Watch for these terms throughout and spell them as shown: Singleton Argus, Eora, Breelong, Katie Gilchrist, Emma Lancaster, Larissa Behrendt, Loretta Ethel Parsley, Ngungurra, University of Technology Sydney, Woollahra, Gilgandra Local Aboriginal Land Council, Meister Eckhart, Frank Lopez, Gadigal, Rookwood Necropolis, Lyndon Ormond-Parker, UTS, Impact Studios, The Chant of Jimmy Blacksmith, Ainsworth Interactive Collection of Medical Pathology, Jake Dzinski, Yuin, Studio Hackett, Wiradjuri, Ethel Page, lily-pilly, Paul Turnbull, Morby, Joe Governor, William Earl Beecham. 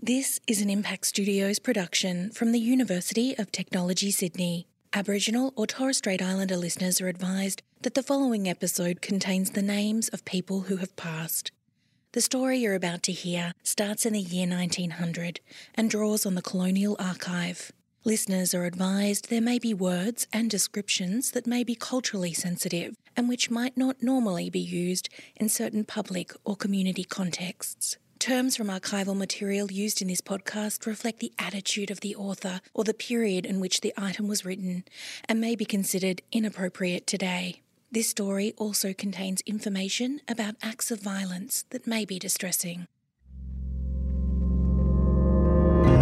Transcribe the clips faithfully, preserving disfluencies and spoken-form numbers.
This is an Impact Studios production from the University of Technology Sydney. Aboriginal or Torres Strait Islander listeners are advised that the following episode contains the names of people who have passed. The story you're about to hear starts in the year nineteen hundred and draws on the colonial archive. Listeners are advised there may be words and descriptions that may be culturally sensitive and which might not normally be used in certain public or community contexts. Terms from archival material used in this podcast reflect the attitude of the author or the period in which the item was written and may be considered inappropriate today. This story also contains information about acts of violence that may be distressing.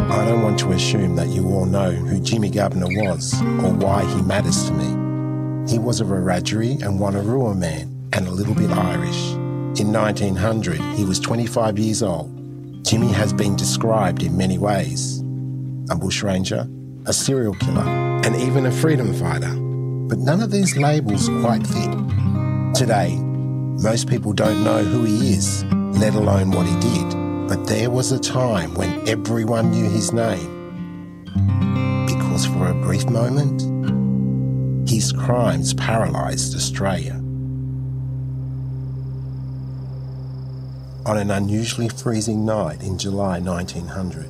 I don't want to assume that you all know who Jimmy Governor was or why he matters to me. He was a Wiradjuri and Wanarua man and a little bit Irish. In nineteen hundred, he was twenty-five years old. Jimmy has been described in many ways. A bushranger, a serial killer, and even a freedom fighter. But none of these labels quite fit. Today, most people don't know who he is, let alone what he did. But there was a time when everyone knew his name. Because for a brief moment, his crimes paralysed Australia. On an unusually freezing night in July nineteen hundred,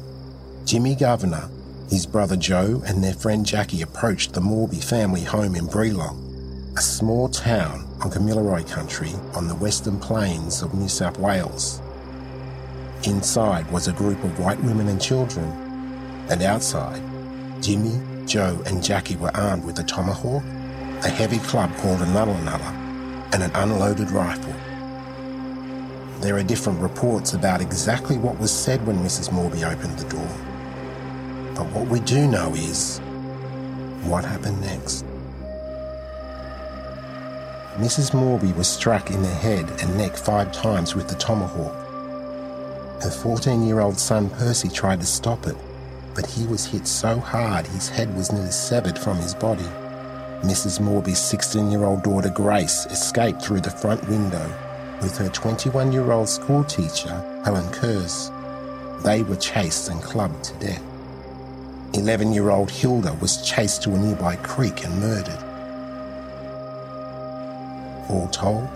Jimmy Governor, his brother Joe and their friend Jackie approached the Morby family home in Breelong, a small town on Kamilaroi country on the western plains of New South Wales. Inside was a group of white women and children, and outside, Jimmy, Joe and Jackie were armed with a tomahawk, a heavy club called a nulla nulla, and an unloaded rifle. There are different reports about exactly what was said when Missus Morby opened the door. But what we do know is what happened next. Missus Morby was struck in the head and neck five times with the tomahawk. Her fourteen-year-old son Percy tried to stop it, but he was hit so hard his head was nearly severed from his body. Missus Morby's sixteen-year-old daughter Grace escaped through the front window with her twenty-one-year-old school teacher, Helen Kurz. They were chased and clubbed to death. eleven-year-old Hilda was chased to a nearby creek and murdered. All told,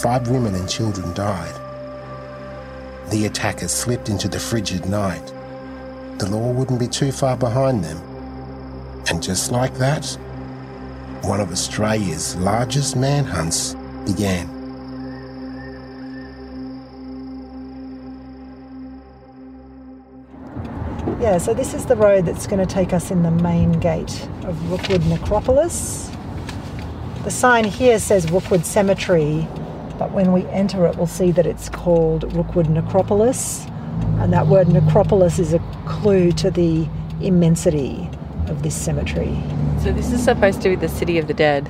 five women and children died. The attackers slipped into the frigid night. The law wouldn't be too far behind them. And just like that, one of Australia's largest manhunts began. Yeah, so this is the road that's going to take us in the main gate of Rookwood Necropolis. The sign here says Rookwood Cemetery, but when we enter it, we'll see that it's called Rookwood Necropolis, and that word necropolis is a clue to the immensity of this cemetery. So this is supposed to be the city of the dead?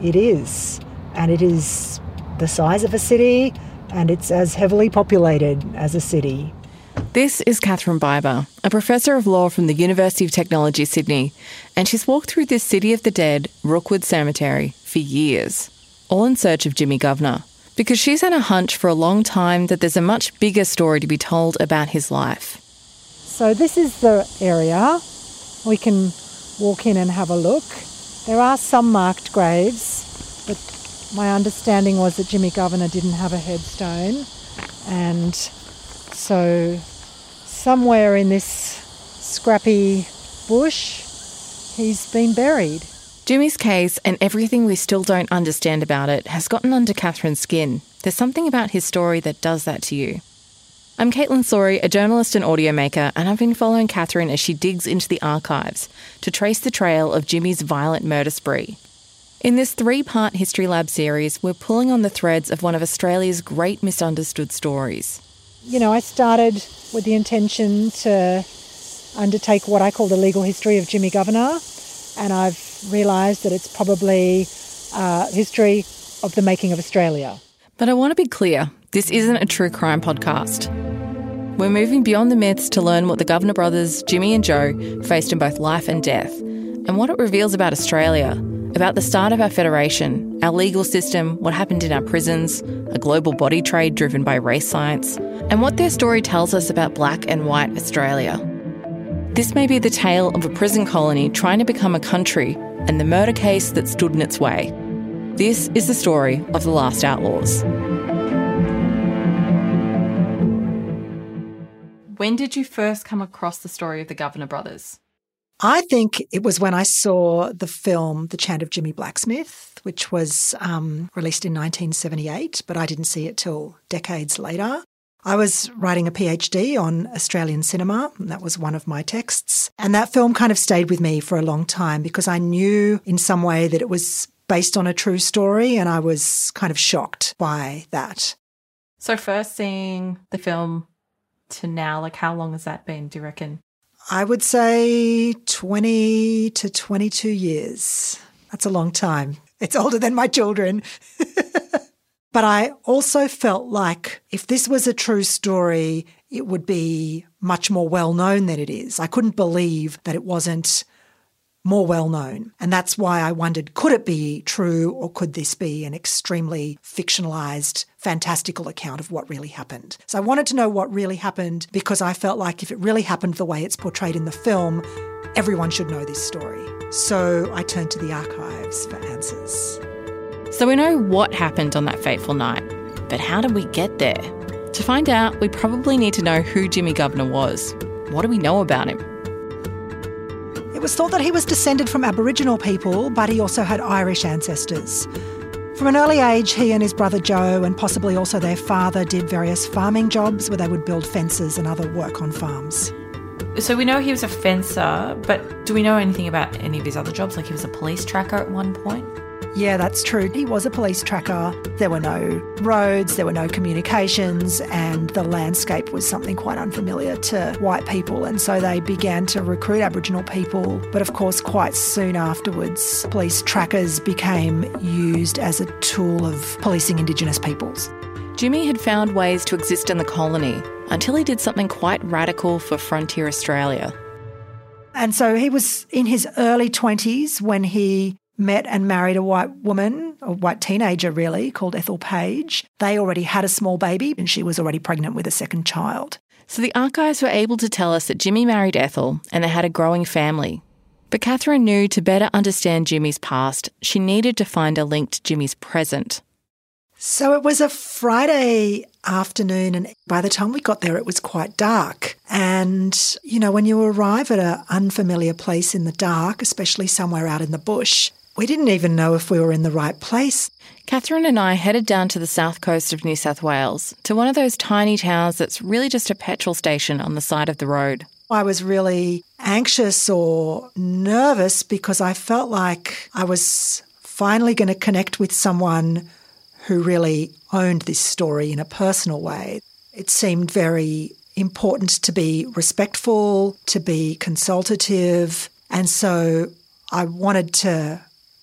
It is, and it is the size of a city, and it's as heavily populated as a city. This is Catherine Biber, a Professor of Law from the University of Technology Sydney, and she's walked through this City of the Dead, Rookwood Cemetery, for years, all in search of Jimmy Governor, because she's had a hunch for a long time that there's a much bigger story to be told about his life. So this is the area. We can walk in and have a look. There are some marked graves, but my understanding was that Jimmy Governor didn't have a headstone, and so somewhere in this scrappy bush, he's been buried. Jimmy's case and everything we still don't understand about it has gotten under Catherine's skin. There's something about his story that does that to you. I'm Caitlin Sorey, a journalist and audio maker, and I've been following Catherine as she digs into the archives to trace the trail of Jimmy's violent murder spree. In this three-part History Lab series, we're pulling on the threads of one of Australia's great misunderstood stories. You know, I started with the intention to undertake what I call the legal history of Jimmy Governor, and I've realised that it's probably a history of the making of Australia. But I want to be clear, this isn't a true crime podcast. We're moving beyond the myths to learn what the Governor brothers, Jimmy and Joe, faced in both life and death, and what it reveals about Australia, about the start of our federation, our legal system, what happened in our prisons, a global body trade driven by race science, and what their story tells us about black and white Australia. This may be the tale of a prison colony trying to become a country and the murder case that stood in its way. This is the story of the Last Outlaws. When did you first come across the story of the Governor brothers? I think it was when I saw the film The Chant of Jimmy Blacksmith, which was um, released in nineteen seventy-eight, but I didn't see it till decades later. I was writing a PhD on Australian cinema, and that was one of my texts. And that film kind of stayed with me for a long time because I knew in some way that it was based on a true story, and I was kind of shocked by that. So first seeing the film to now, like how long has that been, do you reckon? I would say twenty to twenty-two years. That's a long time. It's older than my children. But I also felt like if this was a true story, it would be much more well-known than it is. I couldn't believe that it wasn't more well-known. And that's why I wondered, could it be true or could this be an extremely fictionalised, fantastical account of what really happened? So I wanted to know what really happened because I felt like if it really happened the way it's portrayed in the film, everyone should know this story. So I turned to the archives for answers. So we know what happened on that fateful night, but how did we get there? To find out, we probably need to know who Jimmy Governor was. What do we know about him? It was thought that he was descended from Aboriginal people, but he also had Irish ancestors. From an early age, he and his brother Joe, and possibly also their father, did various farming jobs where they would build fences and other work on farms. So we know he was a fencer, but do we know anything about any of his other jobs? Like he was a police tracker at one point? Yeah, that's true. He was a police tracker. There were no roads, there were no communications, and the landscape was something quite unfamiliar to white people. And so they began to recruit Aboriginal people. But of course, quite soon afterwards, police trackers became used as a tool of policing Indigenous peoples. Jimmy had found ways to exist in the colony until he did something quite radical for Frontier Australia. And so he was in his early twenties when he met and married a white woman, a white teenager really, called Ethel Page. They already had a small baby and she was already pregnant with a second child. So the archives were able to tell us that Jimmy married Ethel and they had a growing family. But Catherine knew to better understand Jimmy's past, she needed to find a link to Jimmy's present. So it was a Friday afternoon and by the time we got there it was quite dark. And, you know, when you arrive at an unfamiliar place in the dark, especially somewhere out in the bush, we didn't even know if we were in the right place. Catherine and I headed down to the south coast of New South Wales, to one of those tiny towns that's really just a petrol station on the side of the road. I was really anxious or nervous because I felt like I was finally going to connect with someone who really owned this story in a personal way. It seemed very important to be respectful, to be consultative, and so I wanted to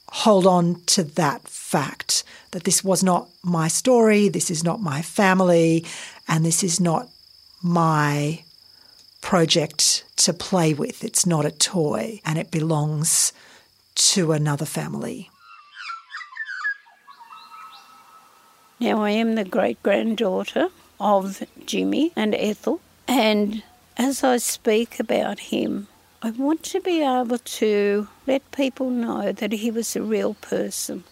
hold on to that fact that this was not my story, this is not my family, and this is not my project to play with. It's not a toy and it belongs to another family. Now I am the great-granddaughter of Jimmy and Ethel, and as I speak about him, I want to be able to let people know that he was a real person.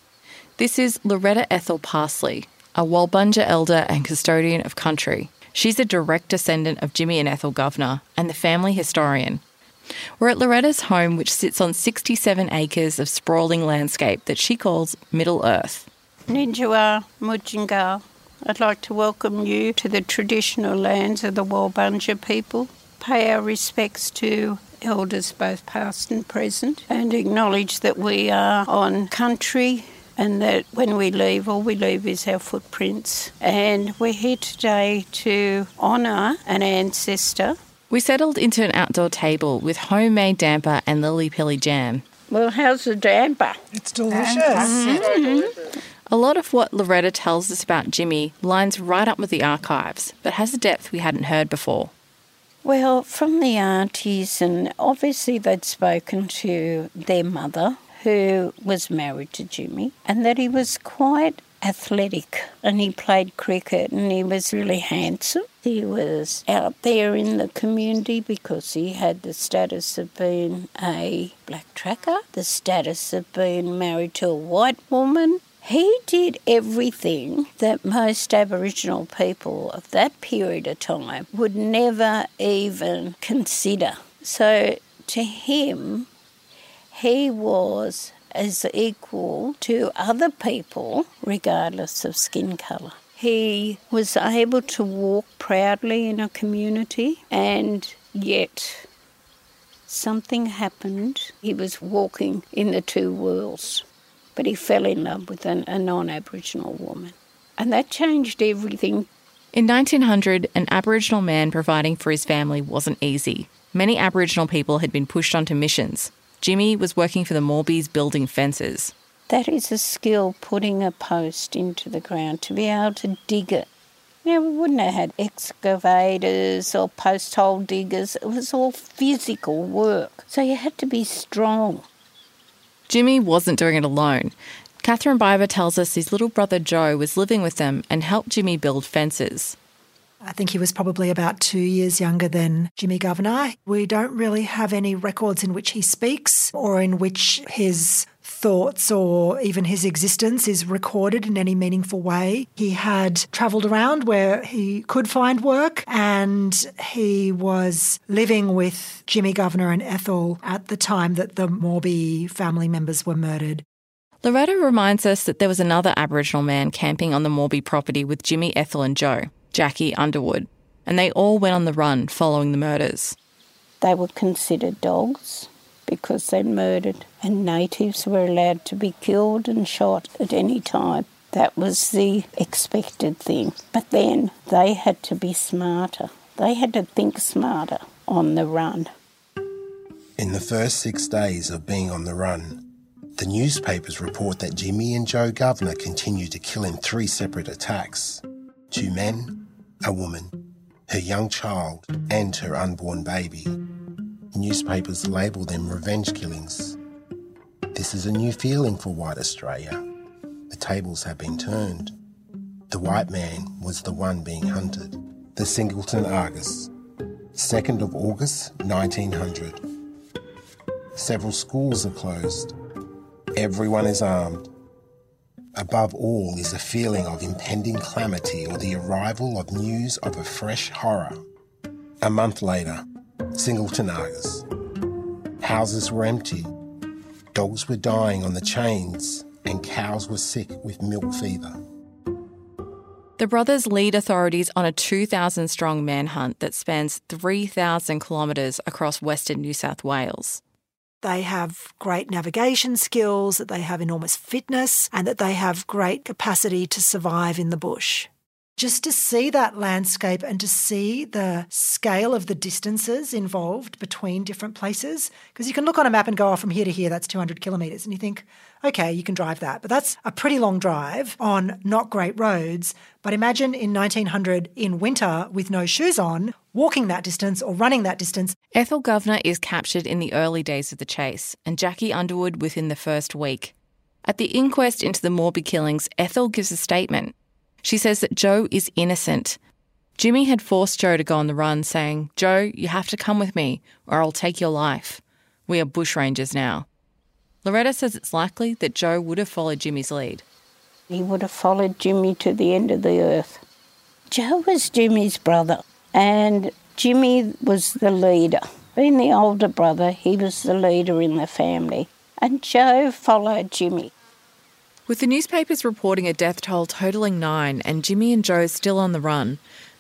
This is Loretta Ethel Parsley, a Walbunja elder and custodian of country. She's a direct descendant of Jimmy and Ethel Governor and the family historian. We're at Loretta's home, which sits on sixty-seven acres of sprawling landscape that she calls Middle Earth. Ninjawa Mujingaw, I'd like to welcome you to the traditional lands of the Walbunja people. Pay our respects to elders both past and present and acknowledge that we are on country and that when we leave, all we leave is our footprints. And we're here today to honour an ancestor. We settled into an outdoor table with homemade damper and lily-pilly jam. Well, how's the damper? It's delicious. Mm-hmm. A lot of what Loretta tells us about Jimmy lines right up with the archives, but has a depth we hadn't heard before. Well, from the aunties, and obviously they'd spoken to their mother, who was married to Jimmy, and that he was quite athletic and he played cricket and he was really handsome. He was out there in the community because he had the status of being a black tracker, the status of being married to a white woman. He did everything that most Aboriginal people of that period of time would never even consider. So to him, he was as equal to other people, regardless of skin colour. He was able to walk proudly in a community, and yet something happened. He was walking in the two worlds, but he fell in love with an, a non-Aboriginal woman, and that changed everything. In nineteen hundred, an Aboriginal man providing for his family wasn't easy. Many Aboriginal people had been pushed onto missions. Jimmy was working for the Morbies building fences. That is a skill, putting a post into the ground, to be able to dig it. Now, we wouldn't have had excavators or post hole diggers. It was all physical work. So you had to be strong. Jimmy wasn't doing it alone. Catherine Biber tells us his little brother Joe was living with them and helped Jimmy build fences. I think he was probably about two years younger than Jimmy Governor. We don't really have any records in which he speaks or in which his thoughts or even his existence is recorded in any meaningful way. He had travelled around where he could find work, and he was living with Jimmy Governor and Ethel at the time that the Morby family members were murdered. Loretta reminds us that there was another Aboriginal man camping on the Morby property with Jimmy, Ethel and Joe, Jackie Underwood, and they all went on the run following the murders. They were considered dogs because they murdered, and natives were allowed to be killed and shot at any time. That was the expected thing. But then they had to be smarter. They had to think smarter on the run. In the first six days of being on the run, the newspapers report that Jimmy and Joe Governor continued to kill in three separate attacks. Two men, a woman, her young child and her unborn baby. Newspapers label them revenge killings. This is a new feeling for white Australia. The tables have been turned. The white man was the one being hunted. The Singleton Argus, second of August nineteen hundred. Several schools are closed. Everyone is armed. Above all is a feeling of impending calamity or the arrival of news of a fresh horror. A month later, Singleton Argus. Houses were empty, dogs were dying on the chains, and cows were sick with milk fever. The brothers lead authorities on a two thousand strong manhunt that spans three thousand kilometres across western New South Wales. They have great navigation skills, that they have enormous fitness, and that they have great capacity to survive in the bush. Just to see that landscape and to see the scale of the distances involved between different places, because you can look on a map and go, oh, from here to here, that's two hundred kilometres, and you think, okay, you can drive that. But that's a pretty long drive on not great roads. But imagine in nineteen hundred, in winter, with no shoes on, walking that distance or running that distance. Ethel Governor is captured in the early days of the chase, and Jackie Underwood within the first week. At the inquest into the Morby killings, Ethel gives a statement. She says that Joe is innocent. Jimmy had forced Joe to go on the run, saying, "Joe, you have to come with me or I'll take your life. We are bushrangers now." Loretta says it's likely that Joe would have followed Jimmy's lead. He would have followed Jimmy to the end of the earth. Joe was Jimmy's brother. And Jimmy was the leader. Being the older brother, he was the leader in the family. And Joe followed Jimmy. With the newspapers reporting a death toll totalling nine and Jimmy and Joe still on the run,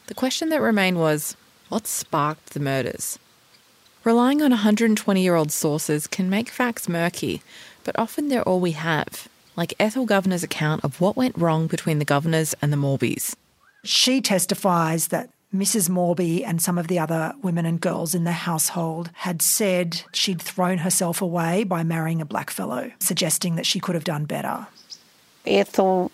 the question that remained was, what sparked the murders? Relying on one hundred twenty-year-old sources can make facts murky, but often they're all we have, like Ethel Governor's account of what went wrong between the Governors and the Morbys. She testifies that Missus Morby and some of the other women and girls in the household had said she'd thrown herself away by marrying a blackfellow, suggesting that she could have done better. Ethel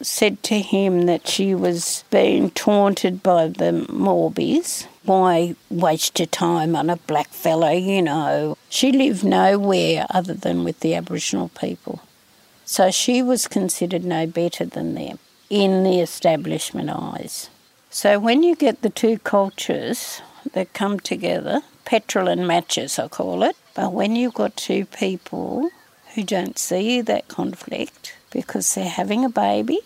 said to him that she was being taunted by the Morbys. Why waste your time on a blackfellow, you know? She lived nowhere other than with the Aboriginal people. So she was considered no better than them in the establishment eyes. So when you get the two cultures that come together, petrol and matches I call it, but when you've got two people who don't see that conflict because they're having a baby,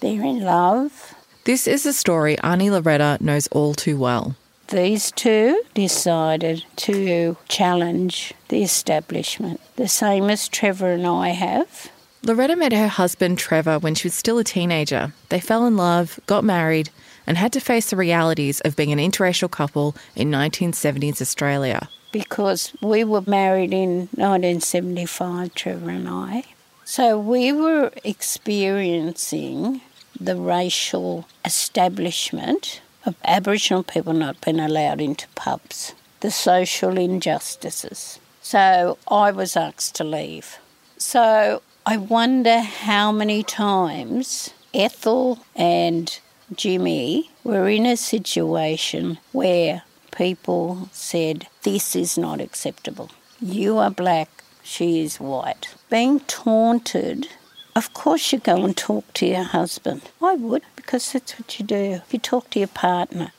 they're in love. This is a story Aunty Loretta knows all too well. These two decided to challenge the establishment, the same as Trevor and I have. Loretta met her husband Trevor when she was still a teenager. They fell in love, got married, and had to face the realities of being an interracial couple in nineteen seventies Australia. Because we were married in nineteen seventy-five, Trevor and I. So we were experiencing the racial establishment of Aboriginal people not being allowed into pubs, the social injustices. So I was asked to leave. So I wonder how many times Ethel and Jimmy were in a situation where people said, this is not acceptable. You are black, she is white. Being taunted, of course you go and talk to your husband. I would, because that's what you do. You talk to your partner.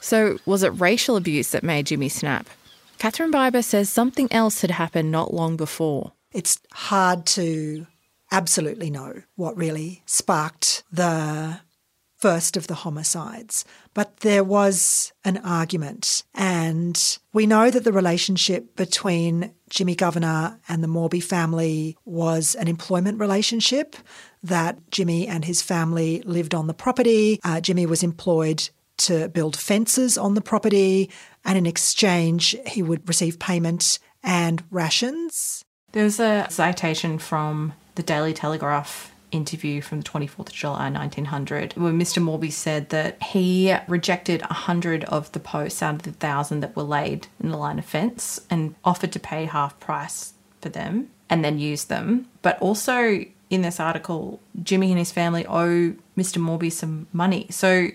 So was it racial abuse that made Jimmy snap? Catherine Biber says something else had happened not long before. It's hard to absolutely know what really sparked the first of the homicides, but there was an argument, and we know that the relationship between Jimmy Governor and the Morby family was an employment relationship, that Jimmy and his family lived on the property. Uh, Jimmy was employed to build fences on the property, and in exchange he would receive payment and rations. There was a citation from the Daily Telegraph interview from the twenty-fourth of July nineteen hundred, where Mister Morby said that he rejected one hundred of the posts out of the one thousand that were laid in the line of fence and offered to pay half price for them and then use them. But also in this article, Jimmy and his family owe Mister Morby some money. So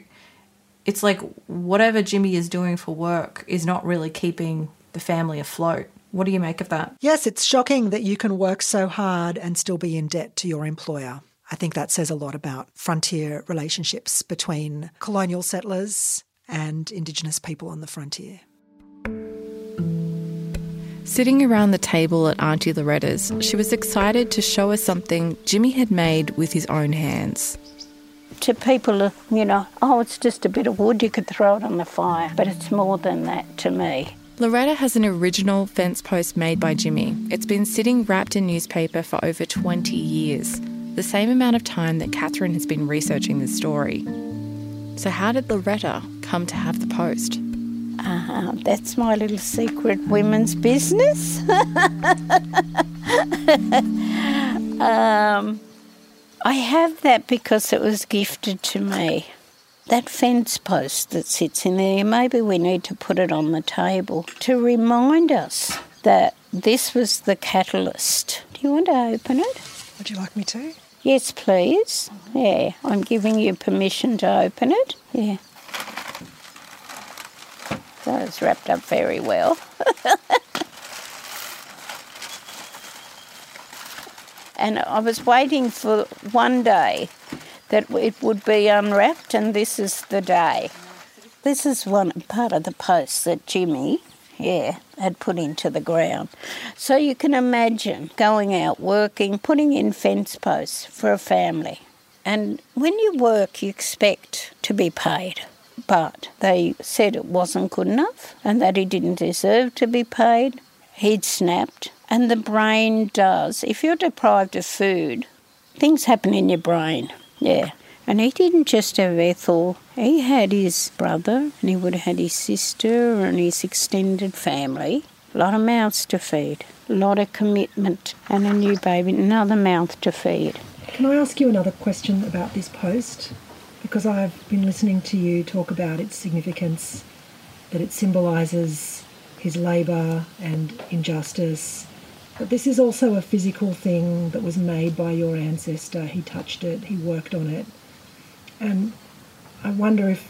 it's like whatever Jimmy is doing for work is not really keeping the family afloat. What do you make of that? Yes, it's shocking that you can work so hard and still be in debt to your employer. I think that says a lot about frontier relationships between colonial settlers and Indigenous people on the frontier. Sitting around the table at Auntie Loretta's, she was excited to show us something Jimmy had made with his own hands. To people, you know, oh, it's just a bit of wood, you could throw it on the fire, but it's more than that to me. Loretta has an original fence post made by Jimmy. It's been sitting wrapped in newspaper for over twenty years, the same amount of time that Catherine has been researching this story. So how did Loretta come to have the post? Uh, that's my little secret women's business. um, I have that because it was gifted to me. That fence post that sits in there, maybe we need to put it on the table to remind us that this was the catalyst. Do you want to open it? Would you like me to? Yes, please. Yeah, I'm giving you permission to open it. Yeah. So it's wrapped up very well. And I was waiting for one day that it would be unwrapped, and this is the day. This is one part of the post that Jimmy, yeah, had put into the ground. So you can imagine going out, working, putting in fence posts for a family. And when you work, you expect to be paid. But they said it wasn't good enough and that he didn't deserve to be paid. He'd snapped. And the brain does. If you're deprived of food, things happen in your brain. Yeah, and he didn't just have Ethel. He had his brother, and he would have had his sister and his extended family. A lot of mouths to feed, a lot of commitment, and a new baby, another mouth to feed. Can I ask you another question about this post? Because I've been listening to you talk about its significance, that it symbolises his labour and injustice. But this is also a physical thing that was made by your ancestor. He touched it, he worked on it. And I wonder if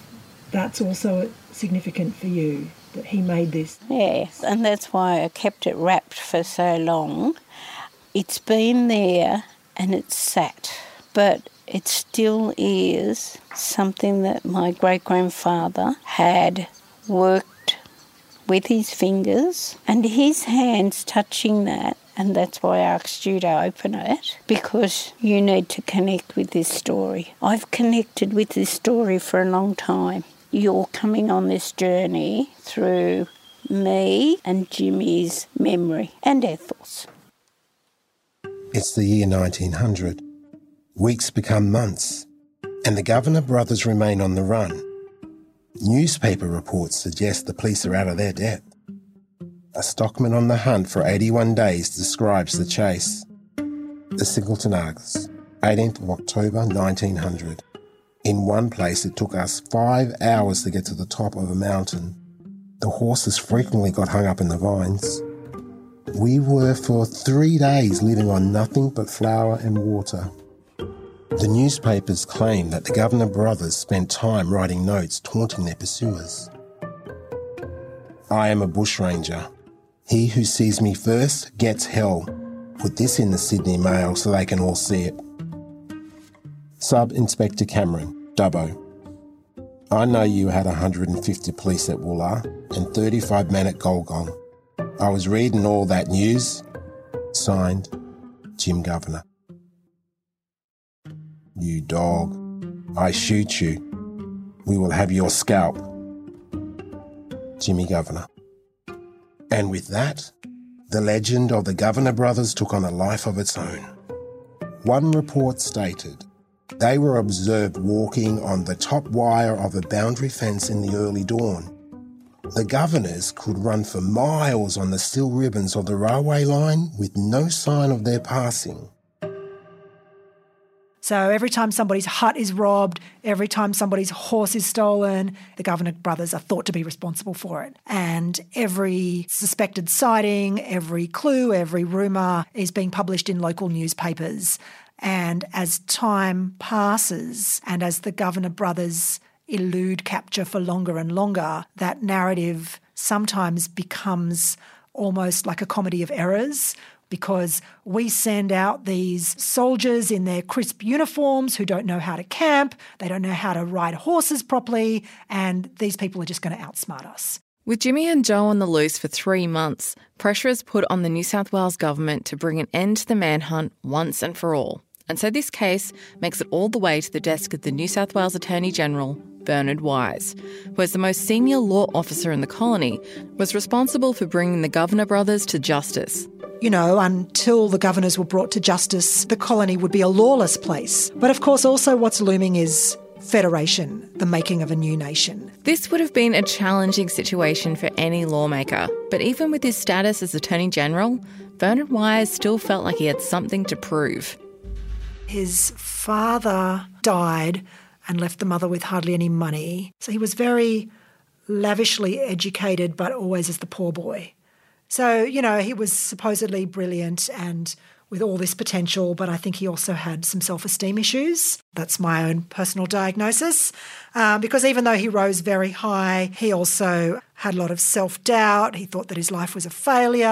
that's also significant for you, that he made this. Yes, and that's why I kept it wrapped for so long. It's been there and it's sat, but it still is something that my great-grandfather had worked with his fingers and his hands touching that, and that's why I asked you to open it, because you need to connect with this story. I've connected with this story for a long time. You're coming on this journey through me and Jimmy's memory and Ethel's. It's the year nineteen hundred. Weeks become months, and the Governor brothers remain on the run. Newspaper reports suggest the police are out of their depth. A stockman on the hunt for eighty-one days describes the chase. The Singleton Argus, eighteenth of October nineteen hundred. In one place, it took us five hours to get to the top of a mountain. The horses frequently got hung up in the vines. We were for three days living on nothing but flour and water. The newspapers claim that the Governor brothers spent time writing notes taunting their pursuers. I am a bushranger. He who sees me first gets hell. Put this in the Sydney Mail so they can all see it. Sub-Inspector Cameron, Dubbo. I know you had one hundred fifty police at Woollahra and thirty-five men at Golgong. I was reading all that news. Signed, Jim Governor. You dog. I shoot you. We will have your scalp. Jimmy Governor. And with that, the legend of the Governor brothers took on a life of its own. One report stated they were observed walking on the top wire of a boundary fence in the early dawn. The Governors could run for miles on the steel ribbons of the railway line with no sign of their passing. So every time somebody's hut is robbed, every time somebody's horse is stolen, the Governor brothers are thought to be responsible for it. And every suspected sighting, every clue, every rumour is being published in local newspapers. And as time passes and as the Governor brothers elude capture for longer and longer, that narrative sometimes becomes almost like a comedy of errors, because we send out these soldiers in their crisp uniforms who don't know how to camp, they don't know how to ride horses properly, and these people are just going to outsmart us. With Jimmy and Joe on the loose for three months, pressure is put on the New South Wales government to bring an end to the manhunt once and for all. And so this case makes it all the way to the desk of the New South Wales Attorney General, Bernard Wise, who as the most senior law officer in the colony, was responsible for bringing the Governor brothers to justice. You know, until the Governors were brought to justice, the colony would be a lawless place. But of course, also what's looming is federation, the making of a new nation. This would have been a challenging situation for any lawmaker. But even with his status as Attorney General, Bernard Wise still felt like he had something to prove. His father died and left the mother with hardly any money. So he was very lavishly educated, but always as the poor boy. So, you know, he was supposedly brilliant and with all this potential, but I think he also had some self-esteem issues. That's my own personal diagnosis. Uh, because even though he rose very high, he also had a lot of self-doubt. He thought that his life was a failure.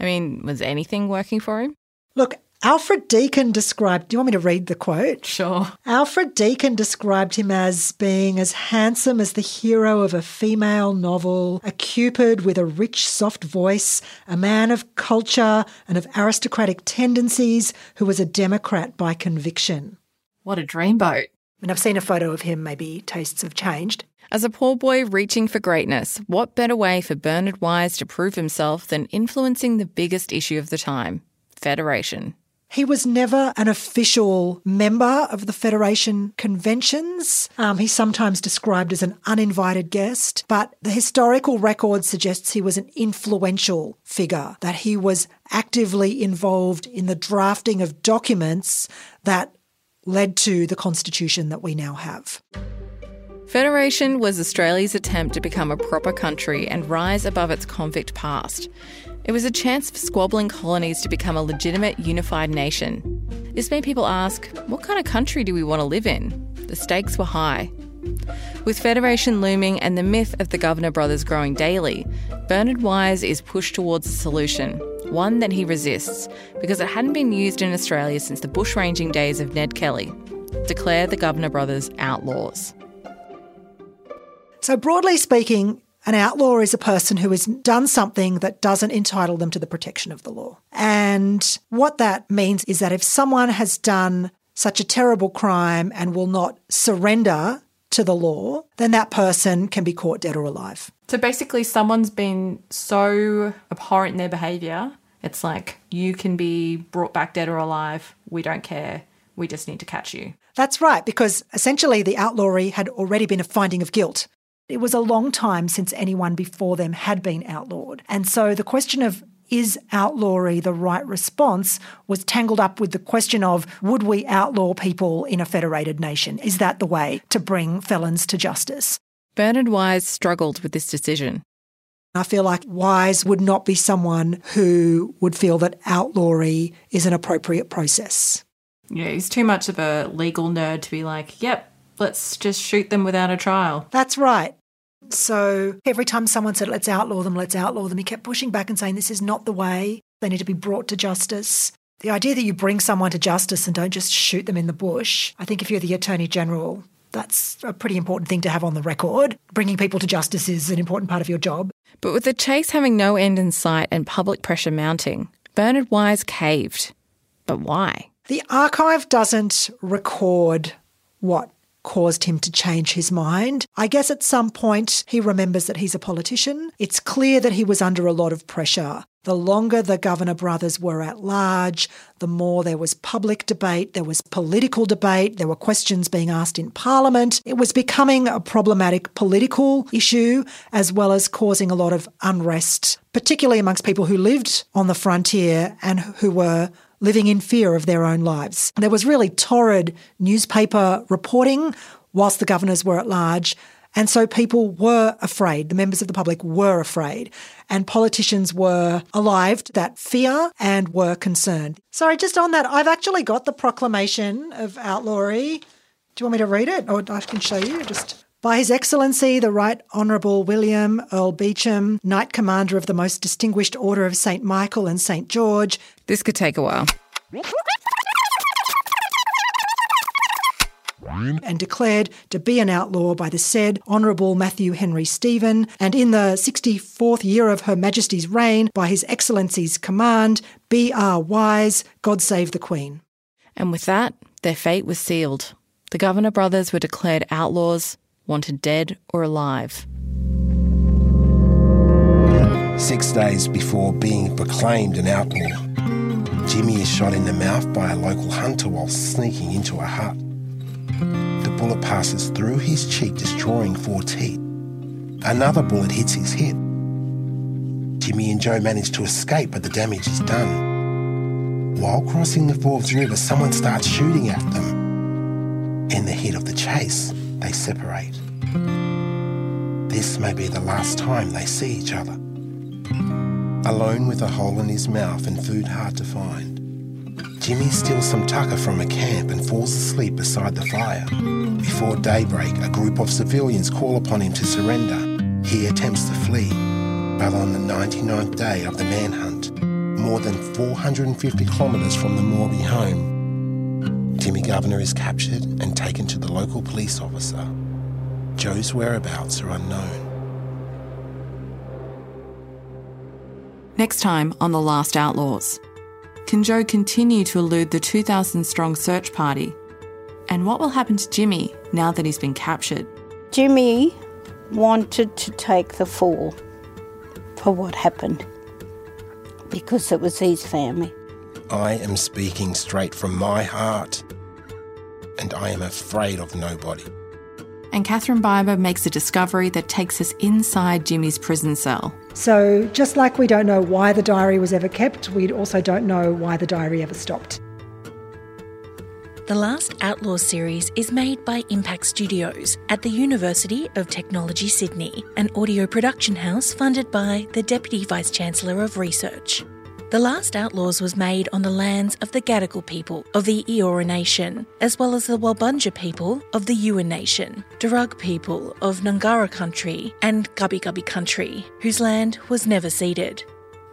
I mean, was anything working for him? Look, Alfred Deakin described... Do you want me to read the quote? Sure. Alfred Deakin described him as being as handsome as the hero of a female novel, a Cupid with a rich, soft voice, a man of culture and of aristocratic tendencies who was a Democrat by conviction. What a dreamboat. And I've seen a photo of him. Maybe tastes have changed. As a poor boy reaching for greatness, what better way for Bernard Wise to prove himself than influencing the biggest issue of the time, federation? He was never an official member of the Federation conventions. Um, he's sometimes described as an uninvited guest, but the historical record suggests he was an influential figure, that he was actively involved in the drafting of documents that led to the constitution that we now have. Federation was Australia's attempt to become a proper country and rise above its convict past. It was a chance for squabbling colonies to become a legitimate, unified nation. This made people ask, what kind of country do we want to live in? The stakes were high. With federation looming and the myth of the Governor brothers growing daily, Bernard Wise is pushed towards a solution, one that he resists because it hadn't been used in Australia since the bushranging days of Ned Kelly. Declare the Governor brothers outlaws. So broadly speaking, an outlaw is a person who has done something that doesn't entitle them to the protection of the law. And what that means is that if someone has done such a terrible crime and will not surrender to the law, then that person can be caught dead or alive. So basically someone's been so abhorrent in their behaviour, it's like, you can be brought back dead or alive, we don't care, we just need to catch you. That's right, because essentially the outlawry had already been a finding of guilt. It was a long time since anyone before them had been outlawed. And so the question of is outlawry the right response was tangled up with the question of would we outlaw people in a federated nation? Is that the way to bring felons to justice? Bernard Wise struggled with this decision. I feel like Wise would not be someone who would feel that outlawry is an appropriate process. Yeah, he's too much of a legal nerd to be like, yep, let's just shoot them without a trial. That's right. So every time someone said, let's outlaw them, let's outlaw them, he kept pushing back and saying, this is not the way. They need to be brought to justice. The idea that you bring someone to justice and don't just shoot them in the bush, I think if you're the Attorney General, that's a pretty important thing to have on the record. Bringing people to justice is an important part of your job. But with the chase having no end in sight and public pressure mounting, Bernard Wise caved. But why? The archive doesn't record what caused him to change his mind. I guess at some point he remembers that he's a politician. It's clear that he was under a lot of pressure. The longer the Governor brothers were at large, the more there was public debate, there was political debate, there were questions being asked in Parliament. It was becoming a problematic political issue as well as causing a lot of unrest, particularly amongst people who lived on the frontier and who were living in fear of their own lives. There was really torrid newspaper reporting whilst the governors were at large, and so people were afraid. The members of the public were afraid, and politicians were alive to that fear and were concerned. Sorry, just on that, I've actually got the proclamation of outlawry. Do you want me to read it? Or I can show you just... By His Excellency, the Right Honourable William Earl Beecham, Knight Commander of the Most Distinguished Order of Saint Michael and Saint George. This could take a while. And declared to be an outlaw by the said Honourable Matthew Henry Stephen, and in the sixty-fourth year of Her Majesty's reign, by His Excellency's command, B R Wise, God save the Queen. And with that, their fate was sealed. The Governor brothers were declared outlaws, wanted dead or alive. Six days before being proclaimed an outlaw, Jimmy is shot in the mouth by a local hunter while sneaking into a hut. The bullet passes through his cheek, destroying four teeth. Another bullet hits his hip. Jimmy and Joe manage to escape, but the damage is done. While crossing the Forbes River, someone starts shooting at them. In the heat of the chase, they separate. This may be the last time they see each other. Alone with a hole in his mouth and food hard to find, Jimmy steals some tucker from a camp and falls asleep beside the fire. Before daybreak, a group of civilians call upon him to surrender. He attempts to flee, but on the ninety-ninth day of the manhunt, more than four hundred fifty kilometres from the Morby home, Jimmy Governor is captured and taken to the local police officer. Joe's whereabouts are unknown. Next time on The Last Outlaws. Can Joe continue to elude the two thousand strong search party? And what will happen to Jimmy now that he's been captured? Jimmy wanted to take the fall for what happened because it was his family. I am speaking straight from my heart, and I am afraid of nobody. And Catherine Biber makes a discovery that takes us inside Jimmy's prison cell. So just like we don't know why the diary was ever kept, we also don't know why the diary ever stopped. The Last Outlaws series is made by Impact Studios at the University of Technology Sydney, an audio production house funded by the Deputy Vice-Chancellor of Research. The Last Outlaws was made on the lands of the Gadigal people of the Eora Nation, as well as the Walbunja people of the Yuin Nation, Darug people of Ngungurra Country and Gubbi Gubbi Country, whose land was never ceded.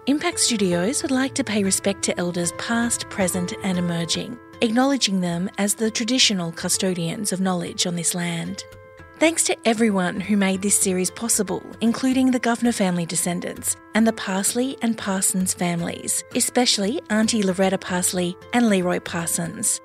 Impact Studios would like to pay respect to Elders past, present and emerging, acknowledging them as the traditional custodians of knowledge on this land. Thanks to everyone who made this series possible, including the Governor family descendants and the Parsley and Parsons families, especially Auntie Loretta Parsley and Leroy Parsons.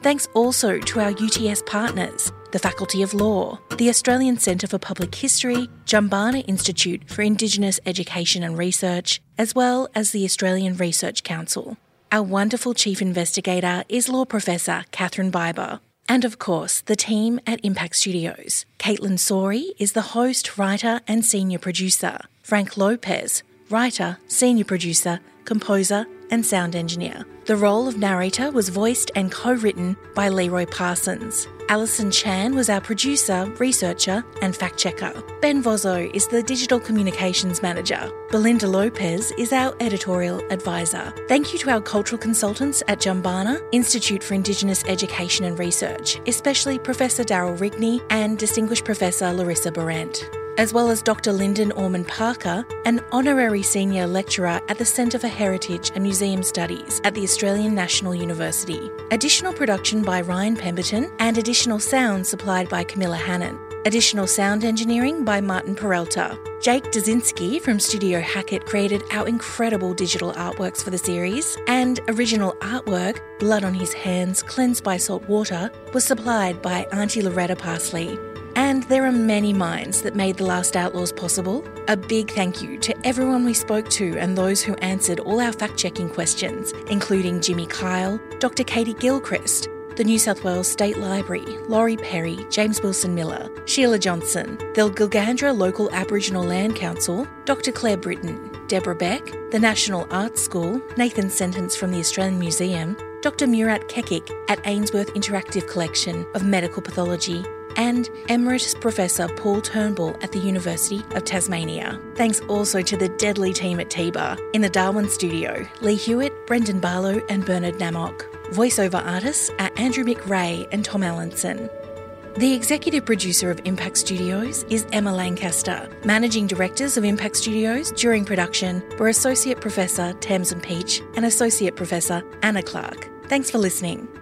Thanks also to our U T S partners, the Faculty of Law, the Australian Centre for Public History, Jambana Institute for Indigenous Education and Research, as well as the Australian Research Council. Our wonderful chief investigator is Law Professor Catherine Biber. And of course, the team at Impact Studios. Caitlin Sorey is the host, writer and senior producer. Frank Lopez, writer, senior producer, composer and sound engineer. The role of narrator was voiced and co-written by Leroy Parsons. Alison Chan was our producer, researcher and fact-checker. Ben Vozzo is the digital communications manager. Belinda Lopez is our editorial advisor. Thank you to our cultural consultants at Jambana Institute for Indigenous Education and Research, especially Professor Daryl Rigney and Distinguished Professor Larissa Behrendt, as well as Doctor Lyndon Ormond-Parker, an honorary senior lecturer at the Centre for Heritage and Museum Studies at the Australian National University. Additional production by Ryan Pemberton and additional sound supplied by Camilla Hannon. Additional sound engineering by Martin Peralta. Jake Dzinski from Studio Hackett created our incredible digital artworks for the series, and original artwork, Blood on His Hands, Cleansed by Salt Water, was supplied by Auntie Loretta Parsley. And there are many minds that made The Last Outlaws possible. A big thank you to everyone we spoke to and those who answered all our fact-checking questions, including Jimmy Kyle, Doctor Katie Gilchrist, the New South Wales State Library, Laurie Perry, James Wilson Miller, Sheila Johnson, the Gilgandra Local Aboriginal Land Council, Doctor Claire Britton, Deborah Beck, the National Arts School, Nathan Sentence from the Australian Museum, Doctor Murat Kekik at Ainsworth Interactive Collection of Medical Pathology, and Emeritus Professor Paul Turnbull at the University of Tasmania. Thanks also to the deadly team at T B A in the Darwin studio, Lee Hewitt, Brendan Barlow and Bernard Namok. Voiceover artists are Andrew McRae and Tom Allinson. The executive producer of Impact Studios is Emma Lancaster. Managing directors of Impact Studios during production were Associate Professor Tamsin Peach and Associate Professor Anna Clark. Thanks for listening.